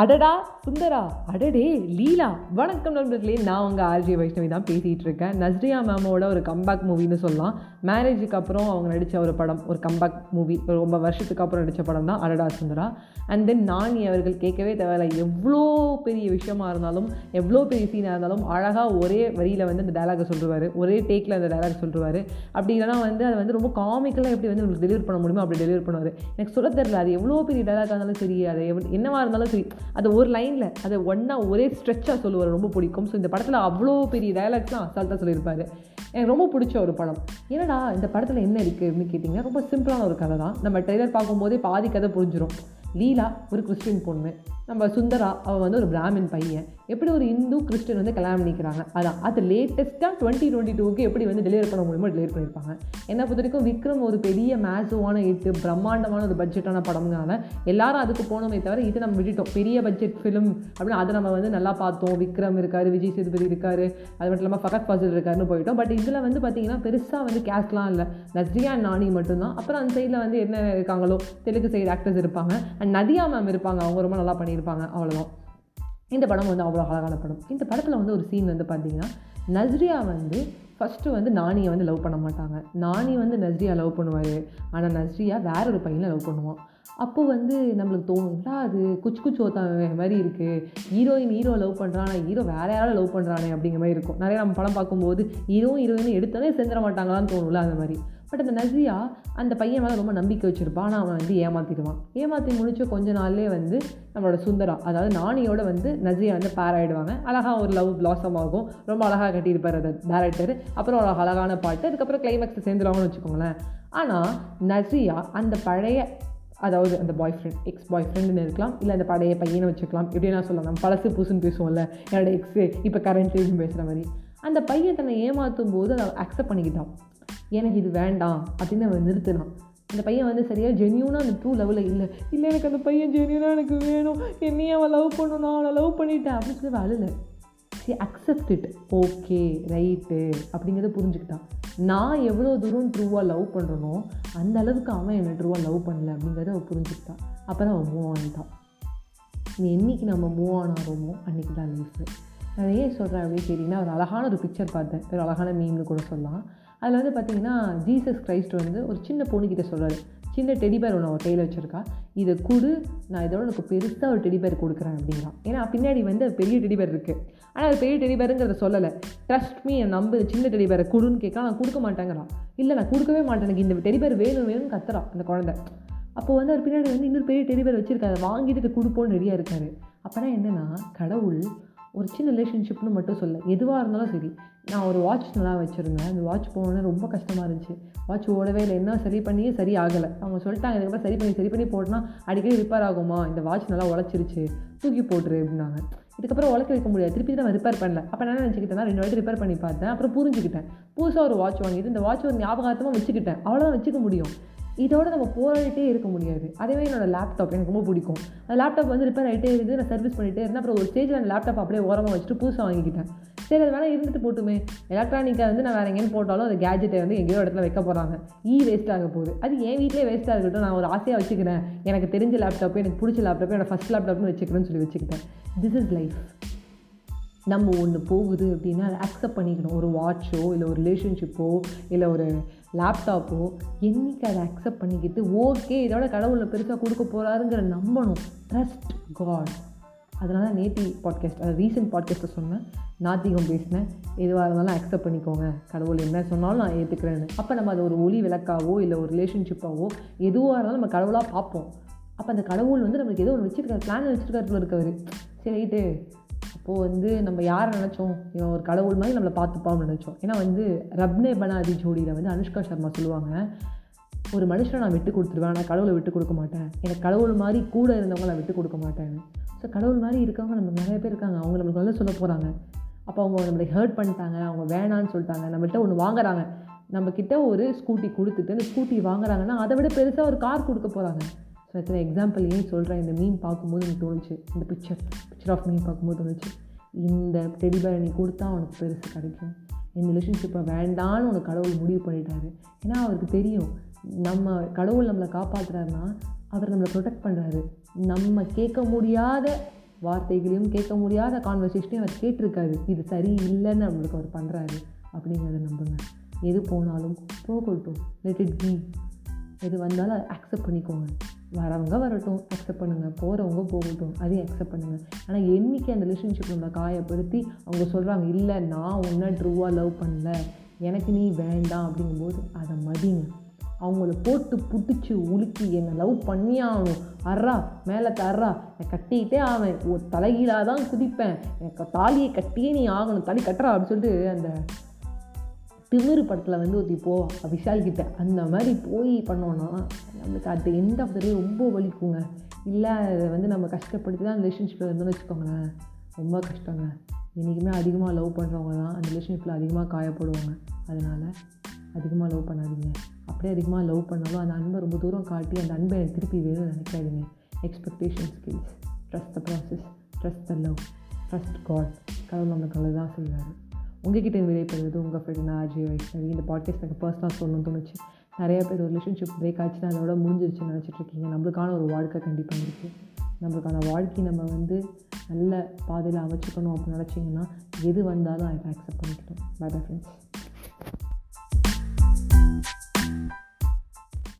அடடா சுந்தரா, அடடே லீலா. வணக்கம் நண்பர்களே, நான் உங்கள் ஆர்ஜே வைஷ்ணவி தான் பேசிகிட்டு இருக்கேன். நஸ்ரியா மேமோட ஒரு கம்பேக் மூவின்னு சொல்லலாம். மேரேஜுக்கு அப்புறம் அவங்க நடித்த ஒரு படம், ஒரு கம்பேக் மூவி, ரொம்ப வருஷத்துக்கு அப்புறம் நடித்த படம் தான் அடடா சுந்தரா. அண்ட் தென் நானி அவர்கள் கேட்கவே தேவையில்லை. எவ்வளோ பெரிய விஷயமாக இருந்தாலும், எவ்வளோ பெரிய சீனாக இருந்தாலும் அழகாக ஒரே வரியில் வந்து அந்த டயலாகை சொல்லுவார், ஒரே டேக்கில் அந்த டயலாக் சொல்லுவார். அப்படி இல்லைனா வந்து அதை வந்து ரொம்ப காமிக்கலாக எப்படி வந்து உங்களுக்கு டெலிவர் பண்ண முடியுமோ அப்படி டெலிவர் பண்ணுவார். எனக்கு சொல்ல தெரியல, அது எவ்வளோ பெரிய டயலாகாக இருந்தாலும் சரி, அது என்னவாக இருந்தாலும் சரி, அது ஒரு லைனில் அதை ஒன்றா ஒரே ஸ்ட்ரெச்சாக சொல்லுவார். ரொம்ப பிடிக்கும். ஸோ இந்த படத்தில் அவ்வளோ பெரிய டயலாக்ஸ்லாம் அசால்ட்டாக சொல்லியிருப்பார். எனக்கு ரொம்ப பிடிச்ச ஒரு படம். ஏன்னா இந்த படத்தில் என்ன இருக்குது அப்படின்னு கேட்டிங்கன்னா, ரொம்ப சிம்பிளான ஒரு கதை தான். நம்ம ட்ரெய்லர் பார்க்கும்போதே பாதி கதை புரிஞ்சிடும். லீலா ஒரு கிறிஸ்டின் பொண்ணு, நம்ம சுந்தரா அவன் வந்து ஒரு பிராமின் பையன். எப்படி ஒரு இந்து கிறிஸ்டின் வந்து கல்யாணம் பண்ணிக்கிறாங்க, அதான் அது லேட்டஸ்ட்டாக 2022க்கு எப்படி வந்து டெலிவர் பண்ண முடியுமோ டெலிவர் பண்ணியிருப்பாங்க. என்னை பொறுத்த வரைக்கும் விக்ரம் ஒரு பெரிய மேசுவான இட்டு பிரம்மாண்டமான ஒரு பட்ஜெட்டான படம்னால எல்லாரும் அதுக்கு போனோமே தவிர இதை நம்ம விட்டுட்டோம். பெரிய பட்ஜெட் ஃபிலிம் அப்படின்னு அதை நம்ம வந்து நல்லா பார்த்தோம். விக்ரம் இருக்கார், விஜய் சேதுபதி இருக்கார், அது மட்டும் இல்லாமல் ஃபகத் ஃபாசில் இருக்காருன்னு போயிட்டோம். பட் இதில் வந்து பார்த்திங்கன்னா பெருசாக வந்து கேஸ்ட்லாம் இல்லை. நஸ்ரியா நானி மட்டும்தான். அப்புறம் அந்த சைடில் வந்து என்ன இருக்காங்களோ தெலுங்கு சைடு ஆக்டர்ஸ் இருப்பாங்க. அண்ட் நதியா மேம் இருப்பாங்க, அவங்க ரொம்ப நல்லா பண்ணியிருப்பாங்க. அவ்வளோதான். இந்த படம் வந்து அவ்வளோ அழகான படம். இந்த படத்தில் வந்து ஒரு சீன் வந்து பார்த்திங்கன்னா, நஸ்ரியா வந்து ஃபஸ்ட்டு வந்து நானியை வந்து லவ் பண்ண மாட்டாங்க. நானி வந்து நஸ்ரியா லவ் பண்ணுவார், ஆனால் நஸ்ரியா வேற ஒரு பையனை லவ் பண்ணுவான். அப்போது வந்து நம்மளுக்கு தோணுங்களா, அது குச்சி குச்சி ஓத்த மாதிரி இருக்குது. ஹீரோயின் ஹீரோ லவ் பண்ணுறானா, ஹீரோ வேறு யாராவது லவ் பண்ணுறானே அப்படிங்கிற மாதிரி இருக்கும். நிறையா நம்ம படம் பார்க்கும்போது ஹீரோ ஹீரோயின்னு எடுத்தோடனே செஞ்சிட மாட்டாங்களான்னு தோணும்ல, அந்த மாதிரி. பட் அந்த நஸ்ரியா அந்த பையன் மேலே ரொம்ப நம்பிக்கை வச்சுருப்பான். ஆனால் அவன் வந்து ஏமாற்றிடுவான். ஏமாற்றி முடிச்ச கொஞ்ச நாள்லேயே வந்து நம்மளோட சுந்தரா, அதாவது நானியோட வந்து நஸ்ரியா வந்து பேர் ஆகிடுவாங்க. அழகாக ஒரு லவ் பிளாசம் ஆகும். ரொம்ப அழகாக கட்டியிருப்பார் அந்த டேரக்டர். அப்புறம் ஒரு அழகான பாட்டு, அதுக்கப்புறம் கிளைமேக்ஸை சேர்ந்துடுவாங்கன்னு வச்சுக்கோங்களேன். ஆனால் நஸ்ரியா அந்த பழைய, அதாவது அந்த பாய் ஃப்ரெண்ட், எக்ஸ் பாய் ஃப்ரெண்டுன்னு இருக்கலாம், இல்லை அந்த பழைய பையனை வச்சுக்கலாம். இப்படி நான் சொல்லலாம், நம்ம பழசு புதுசுன்னு பேசுவோம்ல, என்னோடய எக்ஸு இப்போ கரண்ட்டுன்னு பேசுகிற மாதிரி. அந்த பையன் தன்னை ஏமாற்றும் போது அதை அக்செப்ட் பண்ணிக்கிட்டான். எனக்கு இது வேண்டாம் அப்படின்னு அவன் நிறுத்தினான். அந்த பையன் வந்து சரியாக ஜென்யூனாக அந்த ட்ரூ லெவலில் இல்லை, இல்லை எனக்கு அந்த பையன் ஜென்யூனாக எனக்கு வேணும், என்னையே அவன் லவ் பண்ணணும், நான் அவனை லவ் பண்ணிட்டேன் அப்படின்னு சொல்லி அழுல. சரி, அக்செப்ட் இட், ஓகே ரைட்டு அப்படிங்கிறத புரிஞ்சுக்கிட்டான். நான் எவ்வளோ தூரம் ட்ரூவாக லவ் பண்ணுறனோ அந்த அளவுக்கு அவன் என்னை ட்ரூவாக லவ் பண்ணலை அப்படிங்கிறத அவன் புரிஞ்சுக்கிட்டான். அப்போ தான் அவன் மூவ் ஆனிட்டான். என்றைக்கு நம்ம மூவ் ஆனாரோமோ அன்றைக்கி தான் லைஃபு. நான் ஏன் சொல்கிறேன் அப்படின்னு கேட்டிங்கன்னா, ஒரு அழகான ஒரு பிக்சர் பார்த்தேன், ஒரு அழகான மீம்னு கூட சொல்லலாம். அதில் வந்து பார்த்திங்கன்னா, ஜீசஸ் கிரைஸ்ட் வந்து ஒரு சின்ன பொண்ணுக்கிட்ட சொல்கிறாரு, சின்ன டெடிபேர் ஒன்று அவன் கையில் வச்சுருக்கா, இதை கொடு, நான் இதோட எனக்கு பெருசாக ஒரு டெடிபேர் கொடுக்குறேன் அப்படிங்கிறான். ஏன்னா பின்னாடி வந்து அது பெரிய டெடிபேர் இருக்குது. ஆனால் அது பெரிய டெடிபேருங்கிறத சொல்லலை. ட்ரஸ்ட் மீ, என் நம்பு, சின்ன டெடிபேரை கொடுன்னு கேட்க நான் கொடுக்க மாட்டேங்கிறான். இல்லை நான் கொடுக்கவே மாட்டேன், எனக்கு இந்த டெடிபேர் வேணும் வேணும்னு கத்துறான் அந்த குழந்தை. அப்போ வந்து அவர் பின்னாடி வந்து இன்னொரு பெரிய டெடிபேர் வச்சுருக்காரு, வாங்கிட்டு இதை கொடுப்போன்னு ரெடியாக இருக்காரு. அப்போனா என்னென்னா, கடவுள் ஒரு சின்ன ரிலேஷன்ஷிப்னு மட்டும் சொல்ல, எதுவாக இருந்தாலும் சரி. நான் ஒரு வாட்ச் நல்லா வச்சுருந்தேன், அந்த வாட்ச் போனோன்னே ரொம்ப கஷ்டமாக இருந்துச்சு. வாட்ச் ஓடவே இல்லை, என்ன சரி பண்ணியே சரி ஆகலை. அவங்க சொல்லிட்டாங்க, இதுக்கப்புறம் சரி பண்ணி போட்டோன்னா அடிக்கடி ரிப்பேர் ஆகுமா, இந்த வாட்ச் நல்லா உழைச்சிருச்சு, தூக்கி போட்டுரு அப்படின்னாங்க. இதுக்கப்புறம் உழைக்க வைக்க முடியாது, திருப்பி நம்ம ரிப்பேர் பண்ணல. அப்போ நான் நினச்சிக்கிட்டேன்னா 2 வாட்டி ரிப்பேர் பண்ணி பார்த்தேன், அப்புறம் புரிஞ்சுக்கிட்டேன். புதுசாக ஒரு வாட்ச் வாங்கிட்டு இந்த வாட்ச் ஒரு ஞாபகார்த்தமாக வச்சுக்கிட்டேன், அவ்வளோதான் வச்சுக்க முடியும். இதோடு நம்ம போராடிட்டே இருக்க முடியாது. அதேவே என்னோடய லேப்டாப் எனக்கு ரொம்ப பிடிக்கும். அந்த லேப்டாப் வந்து ரிப்பேர் ஆகிட்டே இருந்து நான் சர்வீஸ் பண்ணிகிட்டே இருந்தேன். அப்புறம் ஒரு ஸ்டேஜில் அந்த லேப்டாப் அப்படியே ஓரமாக வச்சுட்டு புதுசாக வாங்கிக்கிட்டேன். சரி, அது வேணால் இருந்துட்டு போட்டுமே, எலக்ட்ரானிக்கை வந்து நான் வேறு எங்கேன்னு போட்டாலும் அந்த கேஜெட்டை வந்து எங்கேயோ இடத்துல வைக்க போகிறாங்க, வேஸ்ட் ஆக போகுது. அது என் வீட்டிலே வேஸ்ட்டாக இருக்கட்டும், நான் ஒரு ஆசையாக வச்சுக்கிறேன், எனக்கு தெரிஞ்ச லேப்டாப்பு, எனக்கு பிடிச்ச லேப்டாப்பு, என்னோடய ஃபஸ்ட் லேப்டாப்னு வச்சுக்கிறேன்னு சொல்லி வச்சுக்கிட்டேன். This is life. நம்ம ஒன்று போகுது அப்படின்னா அதை அக்செப்ட் பண்ணிக்கணும். ஒரு வாட்சோ, இல்லை ஒரு ரிலேஷன்ஷிப்போ, இல்லை ஒரு லேப்டாப்போ, என்றைக்கு அதை அக்செப்ட் பண்ணிக்கிட்டு ஓகே இதோட கடவுளில் பெருசாக கொடுக்க போகிறாருங்கிற நம்பணும். Trust God. அதனால நேத்தி பாட்காஸ்ட், அது ரீசன்ட் பாட்காஸ்ட்டை சொன்னேன், நாத்திகம் பேசினேன், எதுவாக இருந்தாலும் அக்செப்ட் பண்ணிக்கோங்க, கடவுள் என்ன சொன்னாலும் நான் ஏற்றுக்கிறேன்னு. அப்போ நம்ம அதை ஒரு ஒளி விளக்காவோ, இல்லை ஒரு ரிலேஷன்ஷிப்பாவோ, எதுவாக இருந்தாலும் நம்ம கடவுளாக பார்ப்போம். அப்போ அந்த கடவுள் வந்து நம்மளுக்கு ஏதோ ஒன்று வச்சுருக்காரு, பிளான் வச்சுருக்காருக்குள்ள இருக்கவர். சரிட்டு அப்போது வந்து நம்ம யாரை நினச்சோம், இவன் ஒரு கடவுள் மாதிரி நம்மளை பார்த்துப்பான்னு நினச்சோம். ஏன்னா வந்து ரப்னே பனாதி ஜோடியில் வந்து அனுஷ்கா சர்மா சொல்லுவாங்க, ஒரு மனுஷனை நான் விட்டு கொடுத்துருவேன், ஆனால் கடவுளை விட்டு கொடுக்க மாட்டேன், எனக்கு கடவுள் மாதிரி கூட இருந்தவங்க நான் விட்டு கொடுக்க மாட்டேன். ஸோ கடவுள் மாதிரி இருக்கவங்க நம்ம நிறைய பேர் இருக்காங்க, அவங்க நம்மளுக்கு நல்லா சொல்ல போகிறாங்க. அப்போ அவங்க நம்மளை ஹர்ட் பண்ணிட்டாங்க, அவங்க வேணான்னு சொல்லிட்டாங்க. நம்மள்கிட்ட ஒன்று வாங்குறாங்க, நம்மக்கிட்ட ஒரு ஸ்கூட்டி கொடுத்துட்டு அந்த ஸ்கூட்டி வாங்குறாங்கன்னா அதை விட பெருசாக ஒரு கார் கொடுக்க போகிறாங்க. ஸோ இத்தனை எக்ஸாம்பிள் ஏன் சொல்கிறேன், இந்த மீன் பார்க்கும்போது எனக்கு தோணுச்சு, இந்த பிக்சர் ஆஃப் மீன் பார்க்கும்போது தோணுச்சு, இந்த டெடிபேர் நீ கொடுத்தா உனக்கு பெருசு கிடைக்கும், இந்த ரிலேஷன்ஷிப்பை வேண்டான்னு உனக்கு கடவுள் முடிவு பண்ணிட்டாரு. ஏன்னா அவருக்கு தெரியும், நம்ம கடவுள் நம்மளை காப்பாற்றுறாருன்னா அவர் நம்மளை ப்ரொடெக்ட் பண்ணுறாரு. நம்ம கேட்க முடியாத வார்த்தைகளையும் கேட்க முடியாத கான்வர்சேஷனையும் அவர் கேட்டிருக்காரு. இது சரி இல்லைன்னு நம்மளுக்கு அவர் பண்ணுறாரு அப்படிங்கிறத நம்புங்க. எது போனாலும் போகட்டும், லெட் இட் பி. எது வந்தாலும் அதை அக்செப்ட் பண்ணிக்கோங்க. வரவங்க வரட்டும், அக்செப்ட் பண்ணுங்கள். போகிறவங்க போகட்டும், அதையும் அக்செப்ட் பண்ணுங்கள். ஆனால் என்றைக்கு அந்த ரிலேஷன்ஷிப் நம்மளை காயப்படுத்தி அவங்க சொல்கிறாங்க இல்லை நான் ஒன்றா ட்ரூவாக லவ் பண்ணல, எனக்கு நீ வேண்டாம் அப்படிங்கும்போது அதை மதிங்க. அவங்கள போட்டு பிடிச்சி உலுக்கி என்னை லவ் பண்ணியே ஆகணும், அறா மேலே தர்றா, நான் கட்டிக்கிட்டே ஆவேன், ஒரு தலைகீழாக தான் குதிப்பேன், எனக்கு தாலியை கட்டியே நீ ஆகணும், தாலி கட்டுறா அப்படின்னு சொல்லிட்டு அந்த திமிரு படத்தில் வந்து ஒத்தி போ விஷால்கிட்ட அந்த மாதிரி போய் பண்ணோன்னா நம்மளுக்கு அது எண்ட் ஆஃப் த டே ரொம்ப வலிக்குங்க. இல்லை அதை வந்து நம்ம கஷ்டப்படுத்தி தான் அந்த ரிலேஷன்ஷிப்பில் இருந்தோம்னு வச்சுக்கோங்களேன், ரொம்ப கஷ்டங்க. இன்றைக்குமே அதிகமாக லவ் பண்ணுறவங்க தான் அந்த ரிலேஷன்ஷிப்பில் அதிகமாக காயப்படுவாங்க. அதனால் அதிகமாக லவ் பண்ணாதீங்க. அப்படியே அதிகமாக லவ் பண்ணாலும் அந்த அன்பை ரொம்ப தூரம் காட்டி அந்த அன்பை எனக்கு திருப்பி வேணும்னு நினைக்காதீங்க. Expectation skills, trust the process, trust the love, trust God. கடவுள் நம்மளுக்கு நல்லா தான் செய்வார். உங்ககிட்ட விலை பெறுவது உங்கள் ஃப்ரெண்ட் அஜய் வைஷ்ணவி. இந்த பாட்காஸ்ட் எனக்கு பர்சனலாக சொல்லணும்னு தோணுச்சு. நிறையா பேர் ஒரு ரிலேஷன்ஷிப் பிரேக் ஆச்சுன்னா அதோட முடிஞ்சிருச்சுன்னு நினச்சிட்ருக்கீங்க. நம்மளுக்கான ஒரு வாழ்க்கை கண்டிப்பாக இருக்குது. நம்மளுக்கான வாழ்க்கையை நம்ம வந்து நல்ல பாதையில் அமைச்சுக்கணும் அப்படின்னு நினச்சிங்கன்னா எது வந்தாலும் அதை அக்செப்ட் பண்ணிக்கணும். Bye bye friends.